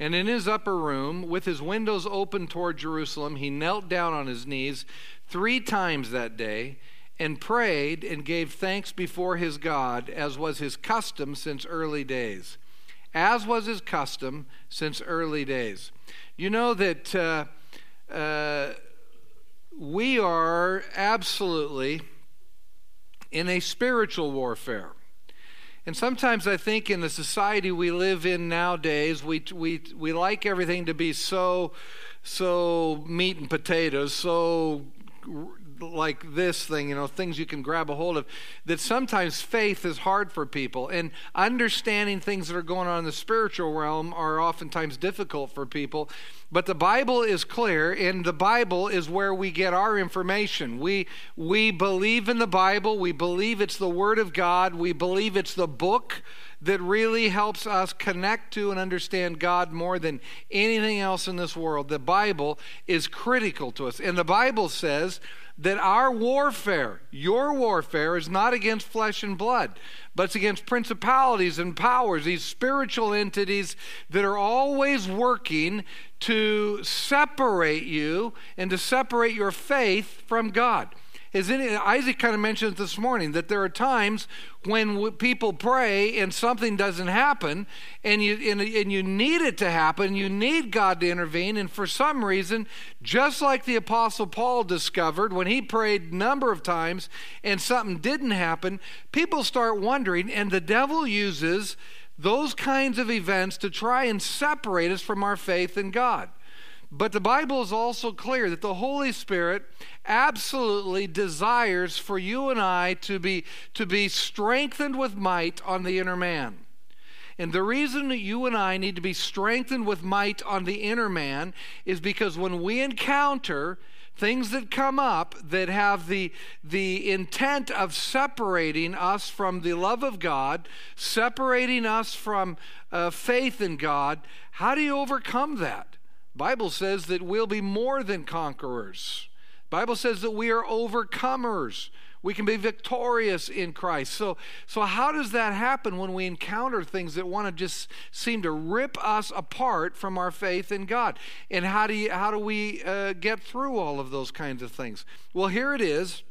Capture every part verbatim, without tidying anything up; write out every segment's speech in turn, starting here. And in his upper room, with his windows open toward Jerusalem, he knelt down on his knees three times that day and prayed and gave thanks before his God, as was his custom since early days. As was his custom since early days. You know that uh, uh, we are absolutely in a spiritual warfare. And sometimes I think in the society we live in nowadays, we we we like everything to be so so meat and potatoes, so like this thing, you know, things you can grab a hold of, that sometimes faith is hard for people. And understanding things that are going on in the spiritual realm are oftentimes difficult for people. But the Bible is clear, and the Bible is where we get our information. We we believe in the Bible. We believe it's the Word of God. We believe it's the book that really helps us connect to and understand God more than anything else in this world. The Bible is critical to us. And the Bible says that our warfare, your warfare, is not against flesh and blood, but it's against principalities and powers, these spiritual entities that are always working to separate you and to separate your faith from God. Is it, Isaac kind of mentioned this morning that there are times when w- people pray and something doesn't happen, and you and, and you need it to happen. You need God to intervene, and for some reason, just like the Apostle Paul discovered when he prayed a number of times and something didn't happen, people start wondering, and the devil uses those kinds of events to try and separate us from our faith in God. But the Bible is also clear that the Holy Spirit absolutely desires for you and I to be to be strengthened with might on the inner man. And the reason that you and I need to be strengthened with might on the inner man is because when we encounter things that come up that have the the intent of separating us from the love of God, separating us from uh, faith in God, how do you overcome that? Bible says that we'll be more than conquerors. Bible says that we are overcomers. We can be victorious in Christ. So, so how does that happen when we encounter things that want to just seem to rip us apart from our faith in God? And how do you, how do we uh, get through all of those kinds of things? Well, here it is.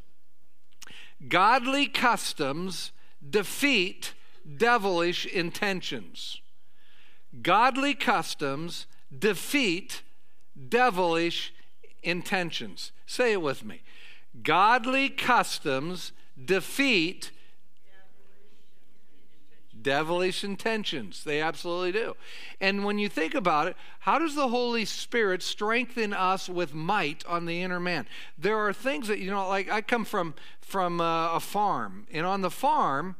Godly customs defeat devilish intentions. Godly customs defeat devilish intentions. Say it with me. Godly customs defeat devilish intentions. They absolutely do. And when you think about it, how does the Holy Spirit strengthen us with might on the inner man? There are things that, you know, like I come from from uh, a farm, and on the farm,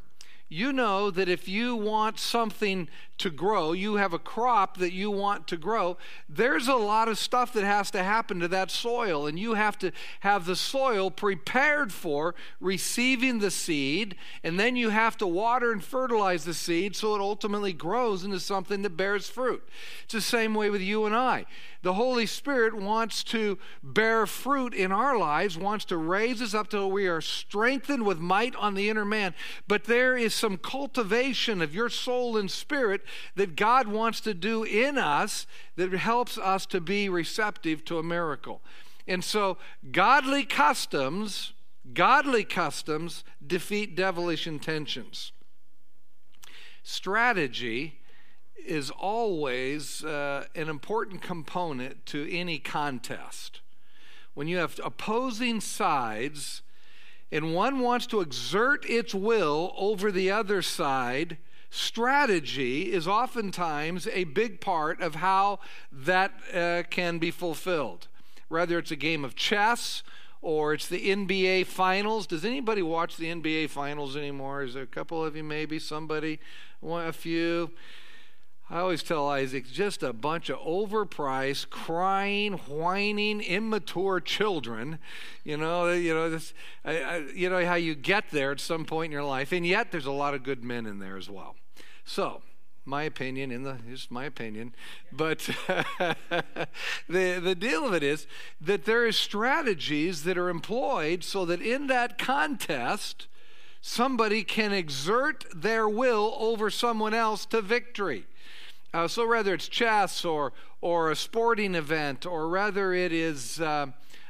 you know that if you want something to grow, you have a crop that you want to grow, there's a lot of stuff that has to happen to that soil, and you have to have the soil prepared for receiving the seed, and then you have to water and fertilize the seed so it ultimately grows into something that bears fruit. It's the same way with you and I. The Holy Spirit wants to bear fruit in our lives, wants to raise us up till we are strengthened with might on the inner man, but there is some cultivation of your soul and spirit that God wants to do in us that helps us to be receptive to a miracle. And so godly customs, godly customs defeat devilish intentions. Strategy is always uh, an important component to any contest. When you have opposing sides, and one wants to exert its will over the other side, strategy is oftentimes a big part of how that uh, can be fulfilled. Whether it's a game of chess or it's the N B A Finals. Does anybody watch the N B A Finals anymore? Is there a couple of you maybe? Somebody? A few? I always tell Isaac, just a bunch of overpriced, crying, whining, immature children. You know, you know, this, I, I, you know how you get there at some point in your life, and yet there's a lot of good men in there as well. So, my opinion, in the just my opinion, but the the deal of it is that there is strategies that are employed so that in that contest, somebody can exert their will over someone else to victory. Uh, so whether it's chess or or a sporting event, or whether it is uh,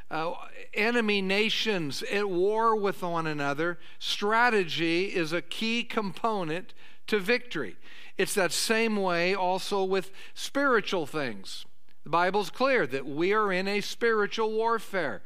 uh, enemy nations at war with one another, strategy is a key component to victory. It's that same way also with spiritual things. The Bible's clear that we are in a spiritual warfare.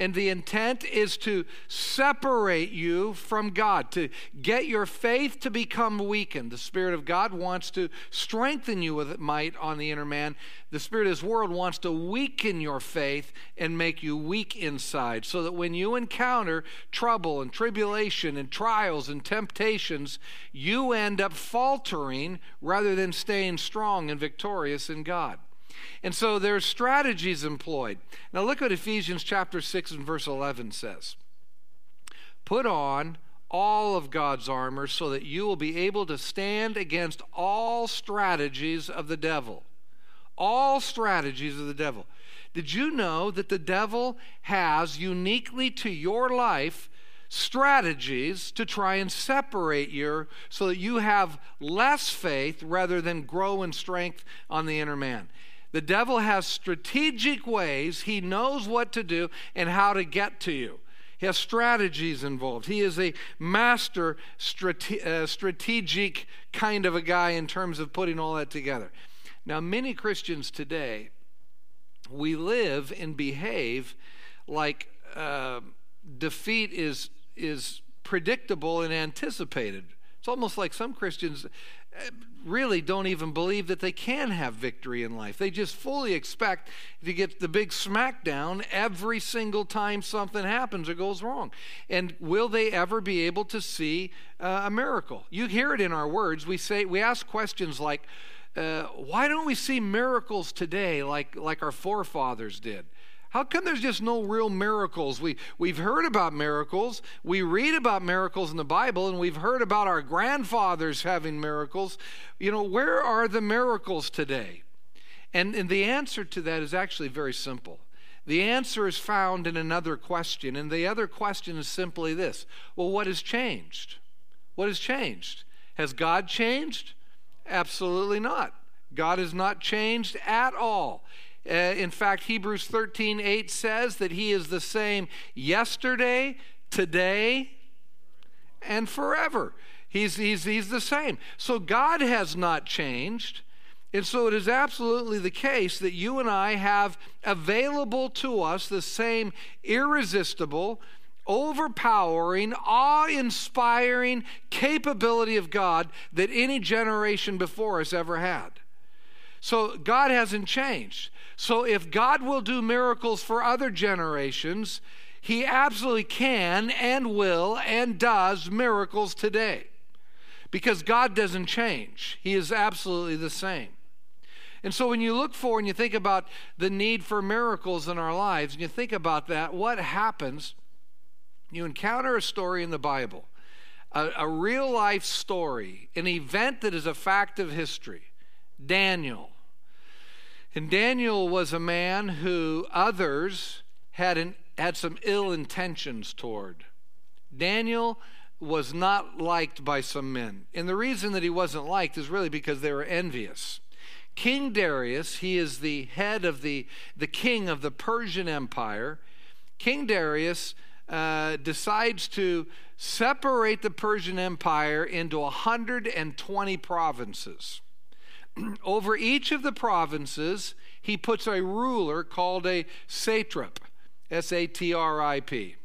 And the intent is to separate you from God, to get your faith to become weakened. The Spirit of God wants to strengthen you with might on the inner man. The Spirit of this world wants to weaken your faith and make you weak inside, so that when you encounter trouble and tribulation and trials and temptations, you end up faltering rather than staying strong and victorious in God. And so there's strategies employed. Now look what Ephesians chapter six and verse eleven says. Put on all of God's armor so that you will be able to stand against all strategies of the devil. All strategies of the devil. Did you know that the devil has uniquely to your life strategies to try and separate you so that you have less faith rather than grow in strength on the inner man? The devil has strategic ways. He knows what to do and how to get to you. He has strategies involved. He is a master strate- uh, strategic kind of a guy in terms of putting all that together. Now, many Christians today, we live and behave like uh, defeat is, is predictable and anticipated. It's almost like some Christians really don't even believe that they can have victory in life. They just fully expect to get the big smackdown every single time something happens or goes wrong. And will they ever be able to see uh, a miracle? You hear it in our words. We say, we ask questions like, uh, why don't we see miracles today like, like our forefathers did? How come there's just no real miracles? We, we've heard about miracles. We read about miracles in the Bible, and we've heard about our grandfathers having miracles. You know, where are the miracles today? And, and the answer to that is actually very simple. The answer is found in another question, and the other question is simply this. Well, what has changed? What has changed? Has God changed? Absolutely not. God has not changed at all. Uh, in fact, Hebrews thirteen eight says that he is the same yesterday, today, and forever. He's, he's, he's the same. So God has not changed. And so it is absolutely the case that you and I have available to us the same irresistible, overpowering, awe-inspiring capability of God that any generation before us ever had. So God hasn't changed. So if God will do miracles for other generations, he absolutely can and will and does miracles today, because God doesn't change. He is absolutely the same. And so when you look for and you think about the need for miracles in our lives, and you think about that, what happens? You encounter a story in the Bible, a, a real-life story, an event that is a fact of history. Daniel. And Daniel was a man who others had an, had some ill intentions toward. Daniel was not liked by some men. And the reason that he wasn't liked is really because they were envious. King Darius, he is the head of the, the king of the Persian Empire. King Darius uh, decides to separate the Persian Empire into one hundred twenty provinces. Over each of the provinces, he puts a ruler called a satrap, S A T R I P,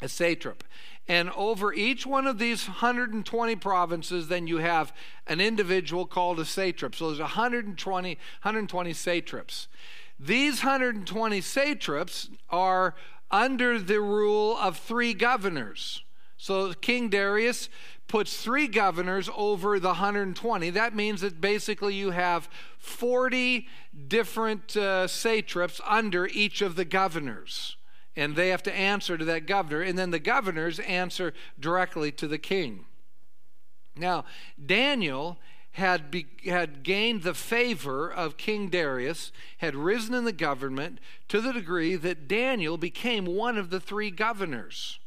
a satrap. And over each one of these one hundred twenty provinces, then you have an individual called a satrap. So there's one hundred twenty, one hundred twenty satraps. These one hundred twenty satraps are under the rule of three governors. So King Darius puts three governors over the one hundred twenty. That means that basically you have forty different uh, satraps under each of the governors. And they have to answer to that governor. And then the governors answer directly to the king. Now, Daniel had be, had gained the favor of King Darius, had risen in the government to the degree that Daniel became one of the three governors.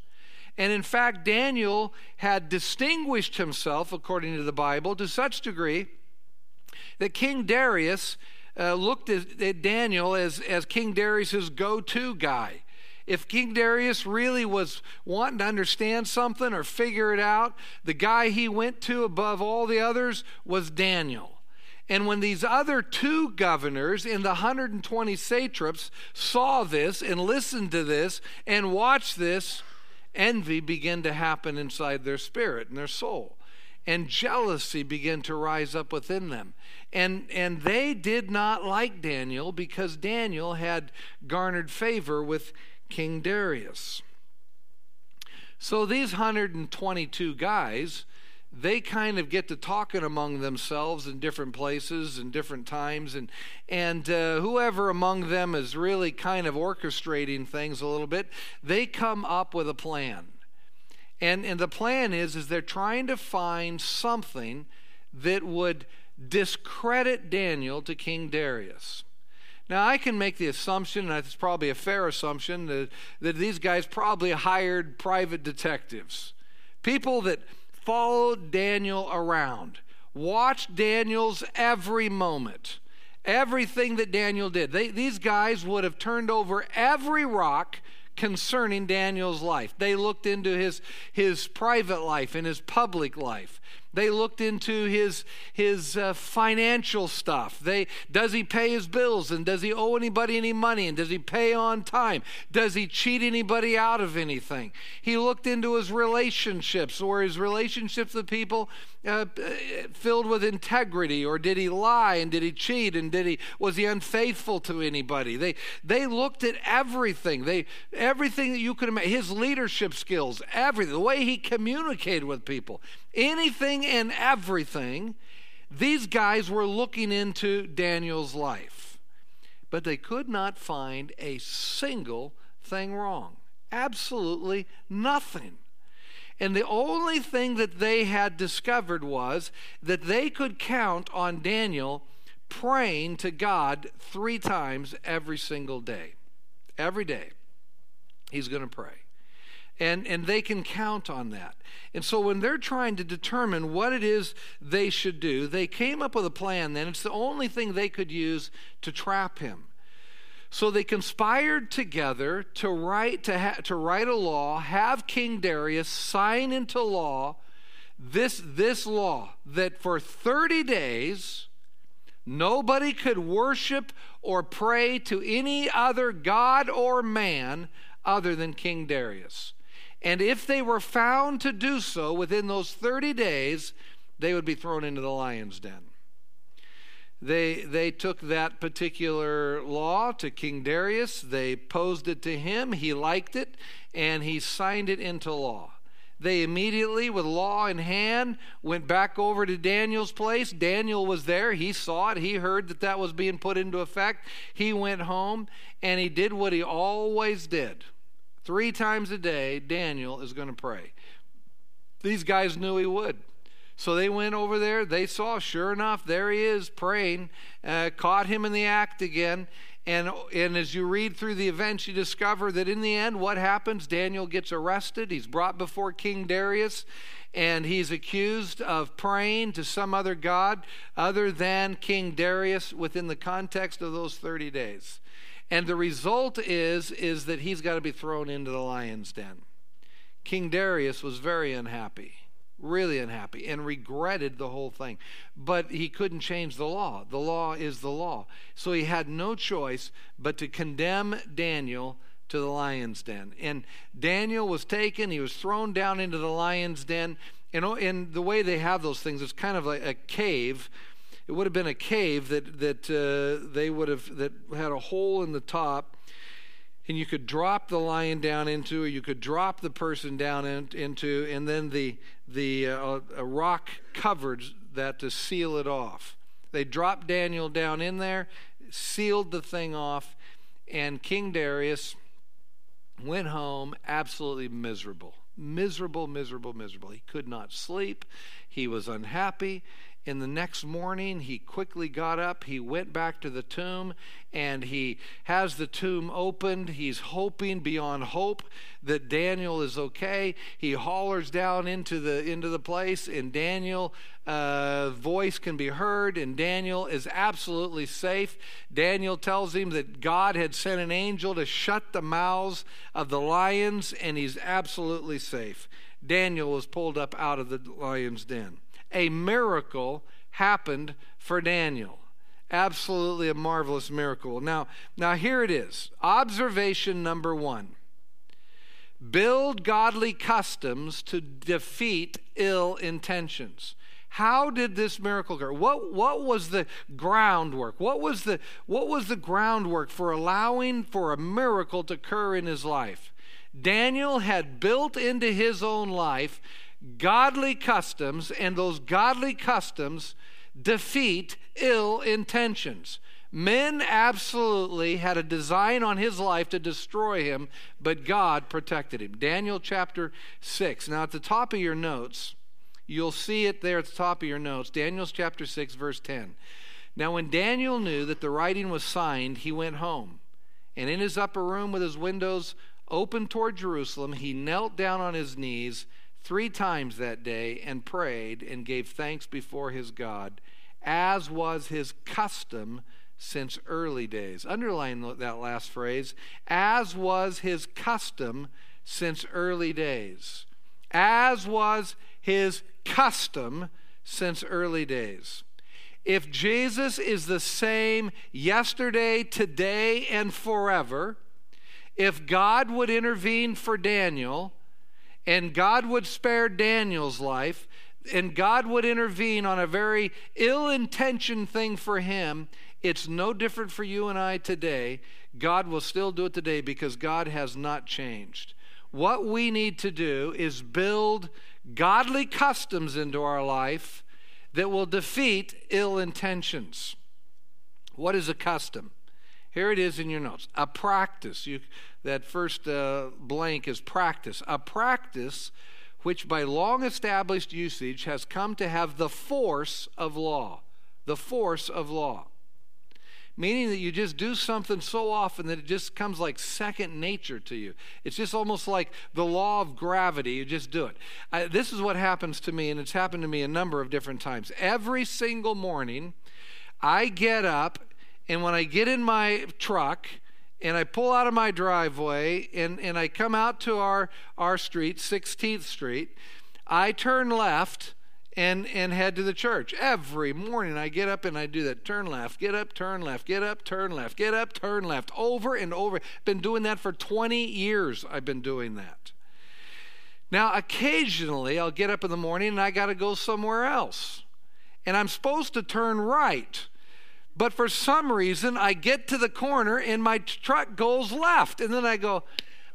And in fact, Daniel had distinguished himself, according to the Bible, to such degree that King Darius uh, looked at, at Daniel as, as King Darius's go-to guy. If King Darius really was wanting to understand something or figure it out, the guy he went to above all the others was Daniel. And when these other two governors in the one hundred twenty satraps saw this and listened to this and watched this, envy began to happen inside their spirit and their soul. And jealousy began to rise up within them. And, and they did not like Daniel because Daniel had garnered favor with King Darius. So these one hundred twenty-two guys, they kind of get to talking among themselves in different places and different times, and and uh, whoever among them is really kind of orchestrating things a little bit, they come up with a plan. And and the plan is is they're trying to find something that would discredit Daniel to King Darius. Now, I can make the assumption, and it's probably a fair assumption, that, that these guys probably hired private detectives, people that followed Daniel around, watched Daniel's every moment, everything that Daniel did. They, these guys would have turned over every rock concerning Daniel's life. They looked into his his private life and his public life. They looked into his his uh, financial stuff. They does he pay his bills, and does he owe anybody any money, and does he pay on time? Does he cheat anybody out of anything? He looked into his relationships, or his relationships with people uh, filled with integrity, or did he lie, and did he cheat, and did he was he unfaithful to anybody? They they looked at everything. They everything that you could imagine, his leadership skills, everything, the way he communicated with people. Anything and everything, these guys were looking into Daniel's life. But they could not find a single thing wrong. Absolutely nothing. And the only thing that they had discovered was that they could count on Daniel praying to God three times every single day. Every day, he's going to pray. And and they can count on that. And so when they're trying to determine what it is they should do, they came up with a plan then. It's the only thing they could use to trap him. So they conspired together to write, to ha- to write a law, have King Darius sign into law this, this law that for thirty days, nobody could worship or pray to any other god or man other than King Darius. And if they were found to do so within those thirty days, they would be thrown into the lion's den. They they took that particular law to King Darius. They posed it to him. He liked it, and he signed it into law. They immediately, with law in hand, went back over to Daniel's place. Daniel was there. He saw it. He heard that that was being put into effect. He went home, and he did what he always did. Three times a day, Daniel is going to pray. These guys knew he would. So they went over there. They saw, sure enough, there he is praying, uh, caught him in the act again. And, and as you read through the events, you discover that in the end, what happens? Daniel gets arrested. He's brought before King Darius, and he's accused of praying to some other god other than King Darius within the context of those thirty days. And the result is, is that he's got to be thrown into the lion's den. King Darius was very unhappy, really unhappy, and regretted the whole thing. But he couldn't change the law. The law is the law. So he had no choice but to condemn Daniel to the lion's den. And Daniel was taken. He was thrown down into the lion's den. And, and the way they have those things is kind of like a cave. It would have been a cave that that uh, they would have that had a hole in the top, and you could drop the lion down into, or you could drop the person down in, into, and then the the uh, a rock covered that to seal it off. They dropped Daniel down in there, sealed the thing off, and King Darius went home absolutely miserable, miserable, miserable, miserable. He could not sleep. He was unhappy. And the next morning, he quickly got up. He went back to the tomb, and he has the tomb opened. He's hoping beyond hope that Daniel is okay. He hollers down into the into the place, and Daniel's uh, voice can be heard, and Daniel is absolutely safe. Daniel tells him that God had sent an angel to shut the mouths of the lions, and he's absolutely safe. Daniel was pulled up out of the lion's den. A miracle happened for Daniel. Absolutely a marvelous miracle. Now, now here it is. Observation number one. Build godly customs to defeat ill intentions. How did this miracle occur? What, what was the groundwork? What was the, what was the groundwork for allowing for a miracle to occur in his life? Daniel had built into his own life godly customs, and those godly customs defeat ill intentions. Men absolutely had a design on his life to destroy him, but God protected him. Daniel chapter six. Now at the top of your notes, you'll see it there at the top of your notes, Daniel chapter six, verse ten. Now when Daniel knew that the writing was signed, he went home, and in his upper room with his windows open toward Jerusalem, he knelt down on his knees three times that day and prayed and gave thanks before his God, as was his custom since early days. Underline that last phrase, as was his custom since early days. As was his custom since early days. If Jesus is the same yesterday, today, and forever, if God would intervene for Daniel, and God would spare Daniel's life, and God would intervene on a very ill-intentioned thing for him, it's no different for you and I today. God will still do it today because God has not changed. What we need to do is build godly customs into our life that will defeat ill intentions. What is a custom? Here it is in your notes. A practice. You, that first uh, blank is practice. A practice which by long-established usage has come to have the force of law. The force of law. Meaning that you just do something so often that it just comes like second nature to you. It's just almost like the law of gravity. You just do it. I, this is what happens to me, and it's happened to me a number of different times. Every single morning, I get up, and when I get in my truck and I pull out of my driveway and, and I come out to our, our street, sixteenth street, I turn left and, and head to the church. Every morning I get up and I do that. Turn left, get up, turn left, get up, turn left, get up, turn left, over and over. Been doing that for twenty years. I've been doing that. Now, occasionally I'll get up in the morning and I got to go somewhere else. And I'm supposed to turn right. But for some reason, I get to the corner and my truck goes left. And then I go,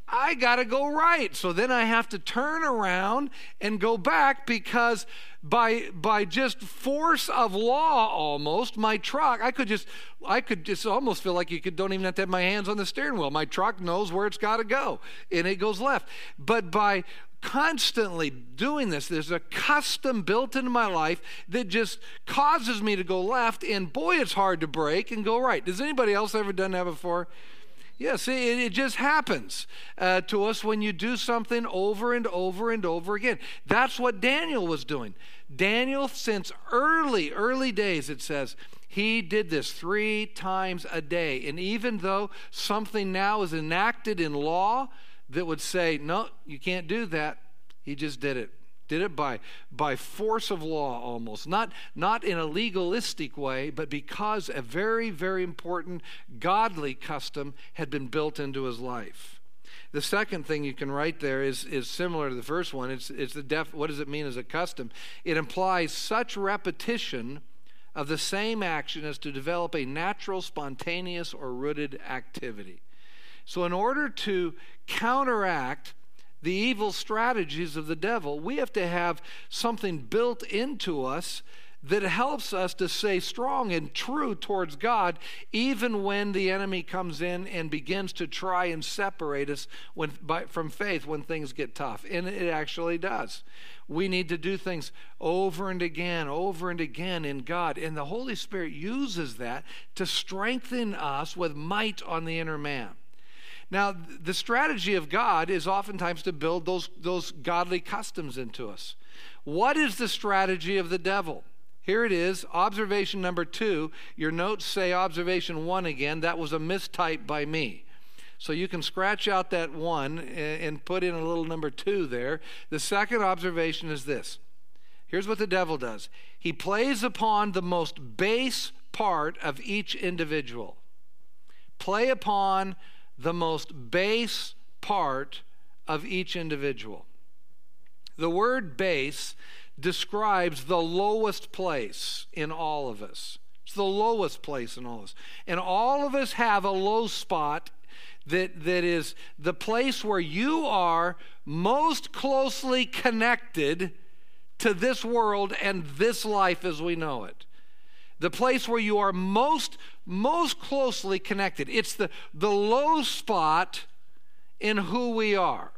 I got to go right. So then I have to turn around and go back because by by just force of law almost, my truck, I could just, I could just almost feel like you could don't even have to have my hands on the steering wheel. My truck knows where it's got to go and it goes left. But by constantly doing this, there's a custom built into my life that just causes me to go left, and boy, it's hard to break and go right. Does anybody else ever done that before? Yeah, see, it, it just happens uh, to us when you do something over and over and over again. That's what Daniel was doing. Daniel, since early, early days, it says, he did this three times a day. And even though something now is enacted in law that would say, no, you can't do that, he just did it. Did it by by force of law almost. Not, not in a legalistic way, but because a very, very important godly custom had been built into his life. The second thing you can write there is, is similar to the first one. It's, it's the def, what does it mean as a custom? It implies such repetition of the same action as to develop a natural, spontaneous, or rooted activity. So in order to counteract the evil strategies of the devil, we have to have something built into us that helps us to stay strong and true towards God, even when the enemy comes in and begins to try and separate us when, by, from faith when things get tough. And it actually does. We need to do things over and again, over and again in God. And the Holy Spirit uses that to strengthen us with might on the inner man. Now, the strategy of God is oftentimes to build those, those godly customs into us. What is the strategy of the devil? Here it is, observation number two. Your notes say observation one again. That was a mistype by me. So you can scratch out that one and put in a little number two there. The second observation is this. Here's what the devil does. He plays upon the most base part of each individual. Play upon the most base part of each individual. The word base describes the lowest place in all of us. It's the lowest place in all of us. And all of us have a low spot that, that is the place where you are most closely connected to this world and this life as we know it. The place where you are most, most closely connected. It's the, the low spot in who we are.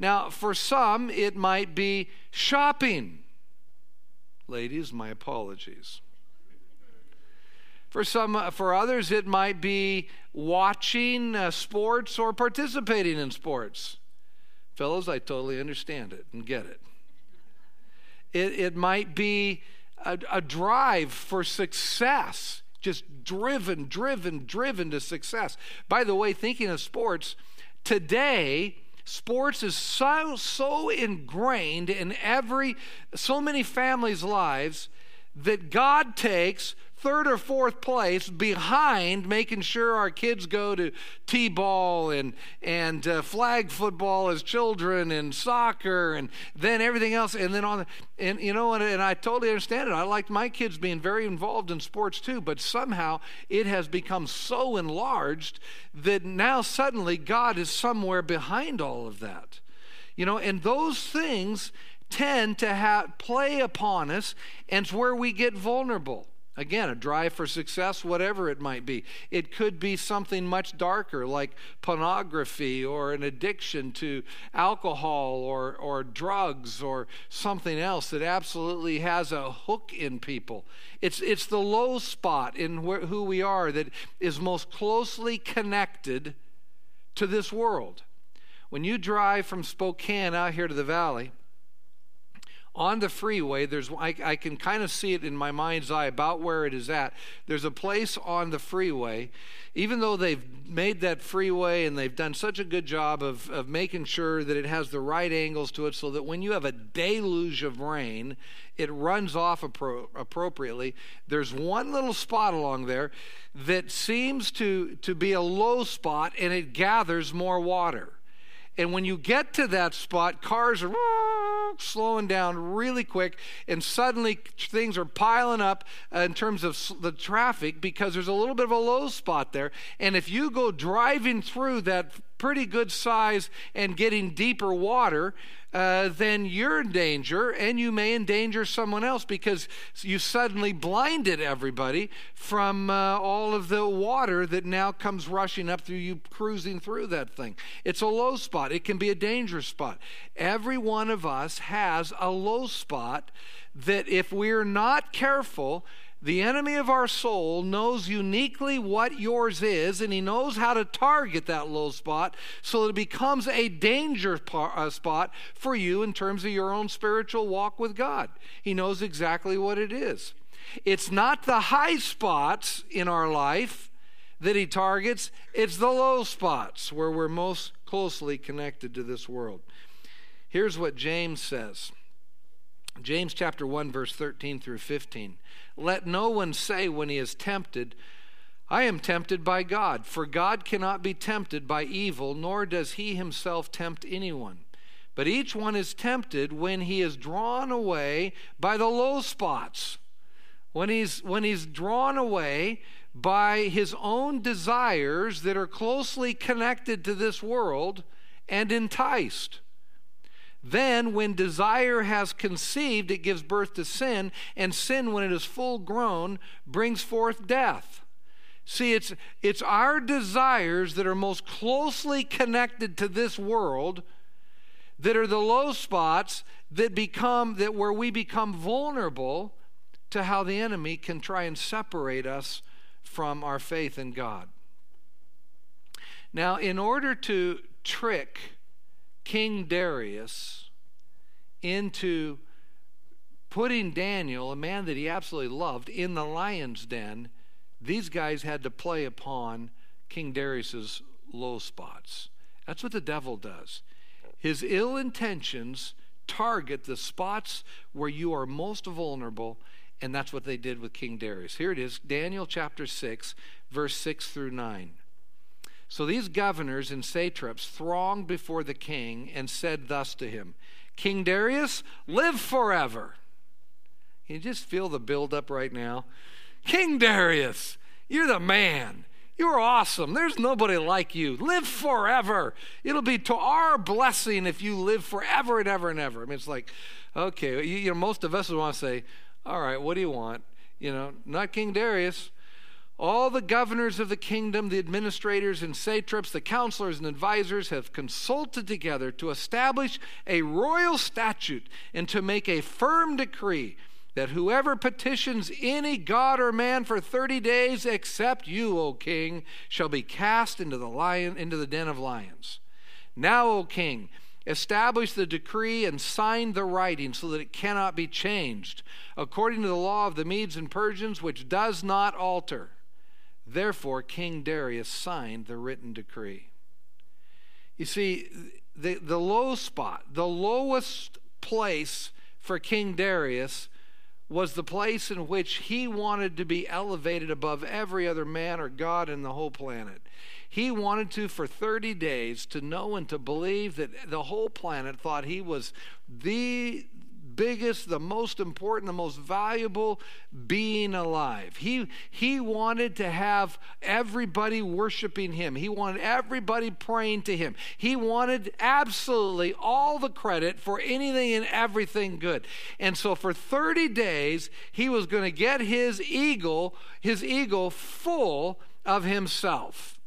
Now, for some, it might be shopping. Ladies, my apologies. For some, for others, it might be watching uh, sports or participating in sports. Fellows, I totally understand it and get it. It, it might be a, a drive for success, just driven, driven, driven to success. By the way, thinking of sports, today, sports is so, so ingrained in every, so many families' lives that God takes third or fourth place behind making sure our kids go to t-ball and, and uh, flag football as children and soccer and then everything else. And then on, the, and you know, and, and I totally understand it. I liked my kids being very involved in sports too, but somehow it has become so enlarged that now suddenly God is somewhere behind all of that. You know, and those things tend to have, play upon us, and it's where we get vulnerable. Again, a drive for success, whatever it might be. It could be something much darker like pornography or an addiction to alcohol or, or drugs or something else that absolutely has a hook in people. It's, it's the low spot in wh- who we are that is most closely connected to this world. When you drive from Spokane out here to the valley, on the freeway, there's I, I can kind of see it in my mind's eye about where it is at. There's a place on the freeway, even though they've made that freeway and they've done such a good job of, of making sure that it has the right angles to it so that when you have a deluge of rain, it runs off appro- appropriately. There's one little spot along there that seems to, to be a low spot, and it gathers more water. And when you get to that spot, cars are slowing down really quick, and suddenly things are piling up uh, in terms of the traffic because there's a little bit of a low spot there. And if you go driving through that pretty good size and getting deeper water, uh, then you're in danger, and you may endanger someone else because you suddenly blinded everybody from uh, all of the water that now comes rushing up through you cruising through that thing. It's a low spot. It can be a dangerous spot. Every one of us has a low spot that if we're not careful, the enemy of our soul knows uniquely what yours is, and he knows how to target that low spot so that it becomes a danger spot for you in terms of your own spiritual walk with God. He knows exactly what it is. It's not the high spots in our life that he targets. It's the low spots where we're most closely connected to this world. Here's what James says. James chapter one, verse thirteen through fifteen. Let no one say when he is tempted, I am tempted by God, for God cannot be tempted by evil, nor does he himself tempt anyone. But each one is tempted when he is drawn away by the low spots, when he's, when he's drawn away by his own desires that are closely connected to this world and enticed. Then, when desire has conceived, it gives birth to sin, and sin, when it is full grown, brings forth death. See, it's, it's our desires that are most closely connected to this world that are the low spots that become, that where we become vulnerable to how the enemy can try and separate us from our faith in God. Now, in order to trick King Darius into putting Daniel, a man that he absolutely loved, in the lion's den, these guys had to play upon King Darius's low spots. That's what the devil does. His ill intentions target the spots where you are most vulnerable, and that's what they did with King Darius. Here it is, Daniel chapter six, verse six through nine. So these governors and satraps thronged before the king and said thus to him, "King Darius, live forever." You just feel the buildup right now. "King Darius, you're the man. You're awesome. There's nobody like you. Live forever. It'll be to our blessing if you live forever and ever and ever." I mean, it's like, okay, you, you know, most of us would want to say, "All right, what do you want?" You know, not King Darius. "All the governors of the kingdom, the administrators and satraps, the counselors and advisors have consulted together to establish a royal statute and to make a firm decree that whoever petitions any god or man for thirty days except you, O king, shall be cast into the lion, into the den of lions. Now, O king, establish the decree and sign the writing so that it cannot be changed, according to the law of the Medes and Persians, which does not alter." Therefore, King Darius signed the written decree. You see, the, the low spot, the lowest place for King Darius was the place in which he wanted to be elevated above every other man or god in the whole planet. He wanted to, for thirty days, to know and to believe that the whole planet thought he was the biggest, the most important, the most valuable being alive. He he wanted to have everybody worshiping him. He wanted everybody praying to him. He wanted absolutely all the credit for anything and everything good. And so for thirty days, he was going to get his eagle, his eagle full of himself.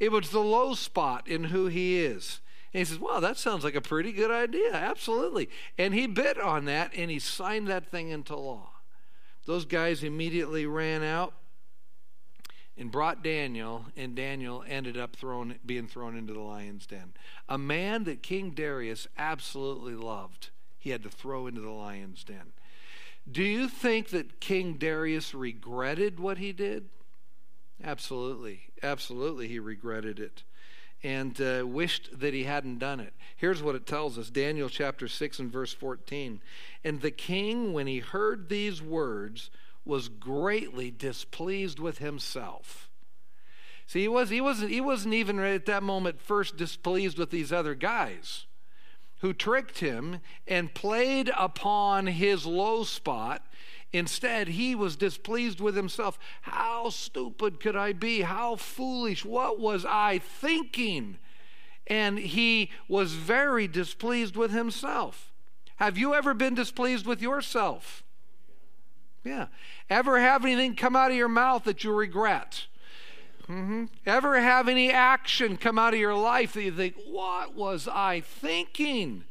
It was the low spot in who he is. And he says, "Wow, that sounds like a pretty good idea." Absolutely. And he bit on that, and he signed that thing into law. Those guys immediately ran out and brought Daniel, and Daniel ended up thrown, being thrown into the lion's den. A man that King Darius absolutely loved, he had to throw into the lion's den. Do you think that King Darius regretted what he did? Absolutely. Absolutely, he regretted it, and uh, wished that he hadn't done it. Here's what it tells us, Daniel chapter six and verse fourteen. "And the king, when he heard these words, was greatly displeased with himself." See, he, was, he, wasn't, he wasn't even right at that moment first displeased with these other guys who tricked him and played upon his low spot. Instead, he was displeased with himself. How stupid could I be? How foolish? What was I thinking? And he was very displeased with himself. Have you ever been displeased with yourself? Yeah. Ever have anything come out of your mouth that you regret? Mm-hmm. Ever have any action come out of your life that you think, what was I thinking?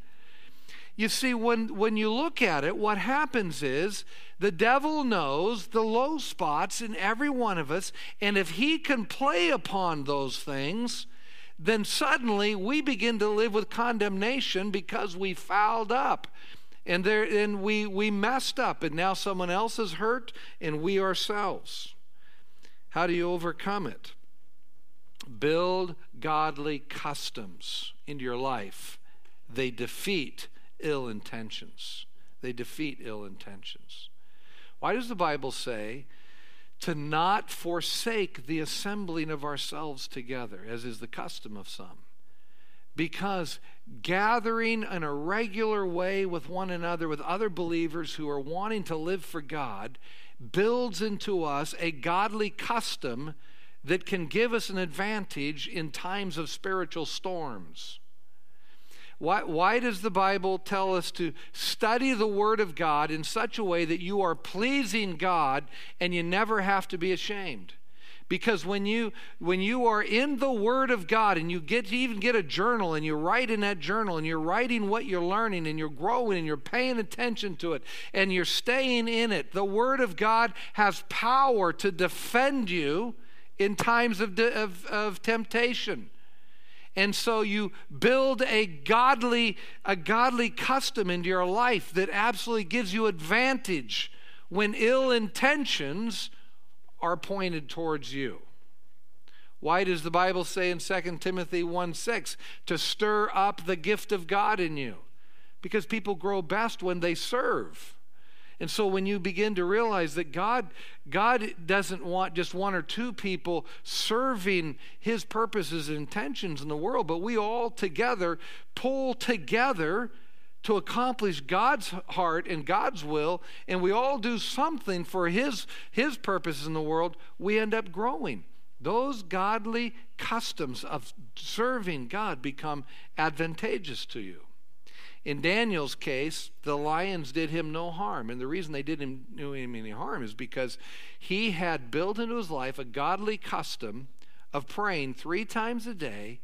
You see, when, when you look at it, what happens is the devil knows the low spots in every one of us, and if he can play upon those things, then suddenly we begin to live with condemnation because we fouled up, and, there, and we, we messed up, and now someone else is hurt, and we ourselves. How do you overcome it? Build godly customs into your life. They defeat ill intentions. They defeat ill intentions. Why does the Bible say to not forsake the assembling of ourselves together, as is the custom of some? Because gathering in a regular way with one another, with other believers who are wanting to live for God, builds into us a godly custom that can give us an advantage in times of spiritual storms. Why, why does the Bible tell us to study the Word of God in such a way that you are pleasing God and you never have to be ashamed? Because when you when you are in the Word of God and you get to even get a journal and you write in that journal and you're writing what you're learning and you're growing and you're paying attention to it and you're staying in it, the Word of God has power to defend you in times of, of, of temptation. And so you build a godly, a godly custom into your life that absolutely gives you advantage when ill intentions are pointed towards you. Why does the Bible say in Second Timothy one six to stir up the gift of God in you? Because people grow best when they serve. And so when you begin to realize that God, God doesn't want just one or two people serving his purposes and intentions in the world, but we all together pull together to accomplish God's heart and God's will, and we all do something for his, his purposes in the world, we end up growing. Those godly customs of serving God become advantageous to you. In Daniel's case, the lions did him no harm. And the reason they didn't do him any harm is because he had built into his life a godly custom of praying three times a day,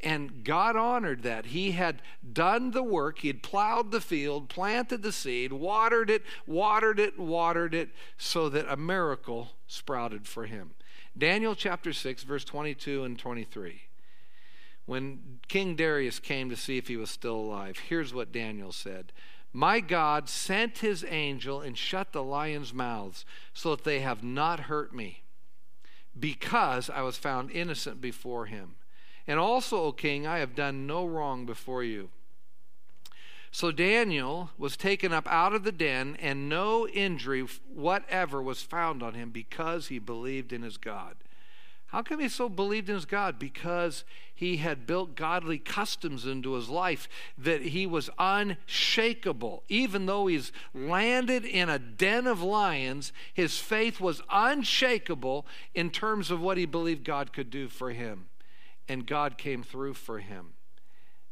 and God honored that. He had done the work. He had plowed the field, planted the seed, watered it, watered it, watered it, so that a miracle sprouted for him. Daniel chapter six, verse twenty-two and twenty-three. When King Darius came to see if he was still alive, here's what Daniel said. My God sent his angel and shut the lions' mouths so that they have not hurt me, because I was found innocent before him. And also, O king, I have done no wrong before you. So Daniel was taken up out of the den, and no injury whatever was found on him because he believed in his God. How come he so believed in his God? Because he had built godly customs into his life, that he was unshakable. Even though he's landed in a den of lions, his faith was unshakable in terms of what he believed God could do for him. And God came through for him.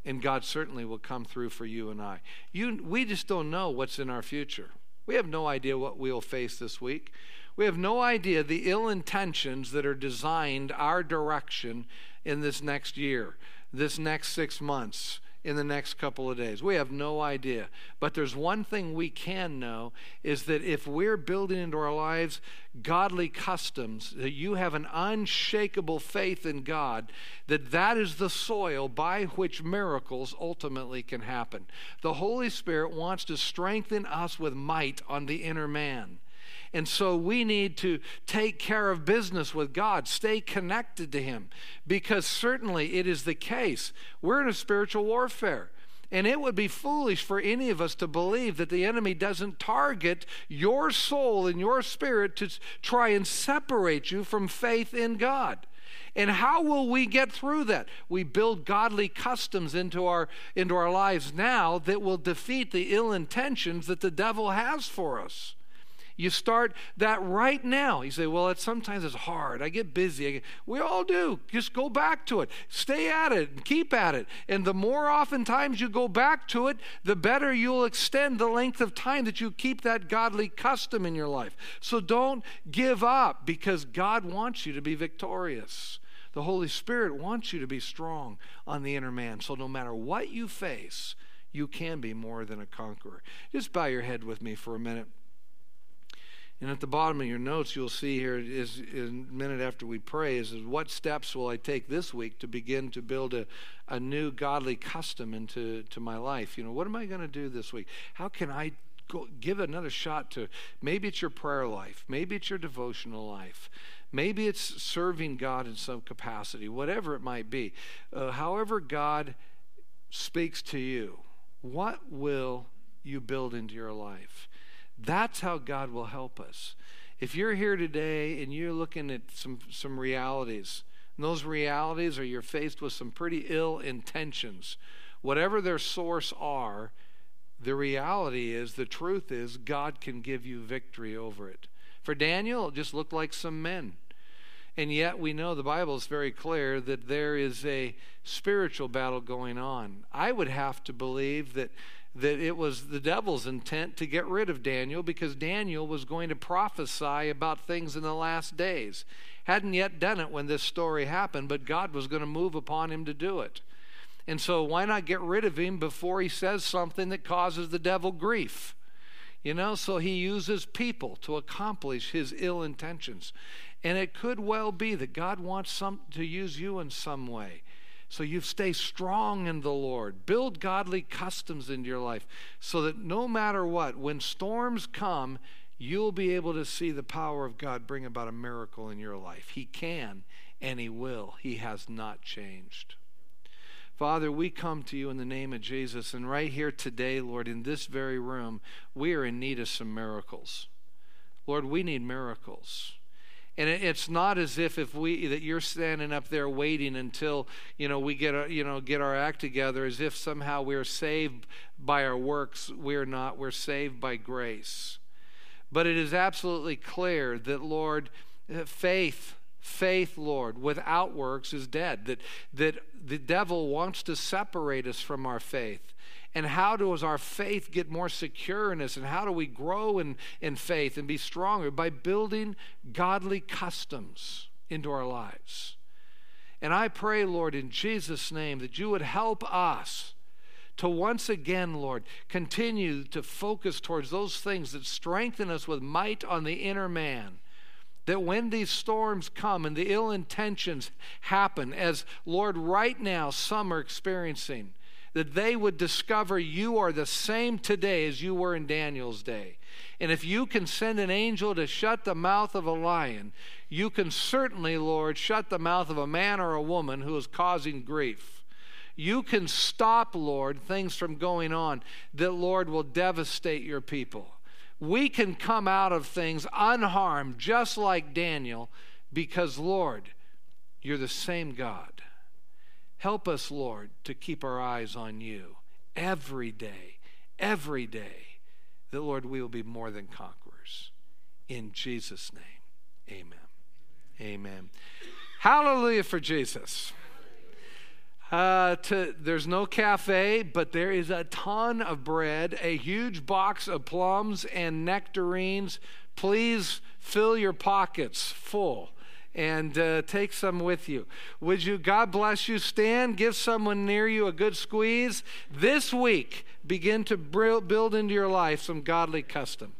And God certainly will come through for you and I. You, we just don't know what's in our future. We have no idea what we'll face this week. We have no idea the ill intentions that are designed our direction in this next year, this next six months, in the next couple of days. We have no idea. But there's one thing we can know, is that if we're building into our lives godly customs, that you have an unshakable faith in God, that that is the soil by which miracles ultimately can happen. The Holy Spirit wants to strengthen us with might on the inner man. And so we need to take care of business with God, stay connected to him, because certainly it is the case. We're in a spiritual warfare, and it would be foolish for any of us to believe that the enemy doesn't target your soul and your spirit to try and separate you from faith in God. And how will we get through that? We build godly customs into our, into our lives now that will defeat the ill intentions that the devil has for us. You start that right now. You say, well, it's, sometimes it's hard. I get busy. I get, we all do. Just go back to it. Stay at it and keep at it. And the more oftentimes you go back to it, the better you'll extend the length of time that you keep that godly custom in your life. So don't give up, because God wants you to be victorious. The Holy Spirit wants you to be strong on the inner man. So no matter what you face, you can be more than a conqueror. Just bow your head with me for a minute. And at the bottom of your notes, you'll see here, is, is a minute after we pray, is, is what steps will I take this week to begin to build a, a new godly custom into to my life? You know, what am I going to do this week? How can I go, give another shot to, maybe it's your prayer life, maybe it's your devotional life, maybe it's serving God in some capacity, whatever it might be. Uh, however God speaks to you, what will you build into your life? That's how God will help us. If you're here today and you're looking at some, some realities, and those realities are you're faced with some pretty ill intentions, whatever their source are, the reality is, the truth is, God can give you victory over it. For Daniel, it just looked like some men. And yet we know the Bible is very clear that there is a spiritual battle going on. I would have to believe that that it was the devil's intent to get rid of Daniel, because Daniel was going to prophesy about things in the last days. Hadn't yet done it when this story happened, but God was going to move upon him to do it. And so why not get rid of him before he says something that causes the devil grief? You know, so he uses people to accomplish his ill intentions. And it could well be that God wants some, to use you in some way. So you stay strong in the Lord. Build godly customs into your life so that no matter what, when storms come, you'll be able to see the power of God bring about a miracle in your life. He can, and He will. He has not changed. Father, we come to you in the name of Jesus, and right here today, Lord, in this very room, we are in need of some miracles. Lord, we need miracles. And it's not as if if we that you're standing up there waiting until you know we get our, you know get our act together, as if somehow we're saved by our works. We're not. We're saved by grace. But it is absolutely clear that, Lord, faith, faith, Lord, without works is dead. That that the devil wants to separate us from our faith. And how does our faith get more secure in us? And how do we grow in, in faith and be stronger? By building godly customs into our lives. And I pray, Lord, in Jesus' name, that you would help us to once again, Lord, continue to focus towards those things that strengthen us with might on the inner man. That when these storms come and the ill intentions happen, as, Lord, right now some are experiencing, that they would discover you are the same today as you were in Daniel's day. And if you can send an angel to shut the mouth of a lion, you can certainly, Lord, shut the mouth of a man or a woman who is causing grief. You can stop, Lord, things from going on that, Lord, will devastate your people. We can come out of things unharmed, just like Daniel, because, Lord, you're the same God. Help us, Lord, to keep our eyes on you every day, every day, that, Lord, we will be more than conquerors. In Jesus' name, amen. Amen. Hallelujah for Jesus. Uh, to, there's no cafe, but there is a ton of bread, a huge box of plums and nectarines. Please fill your pockets full. And uh, take some with you. Would you, God bless you, stand, give someone near you a good squeeze. This week, begin to build into your life some godly custom.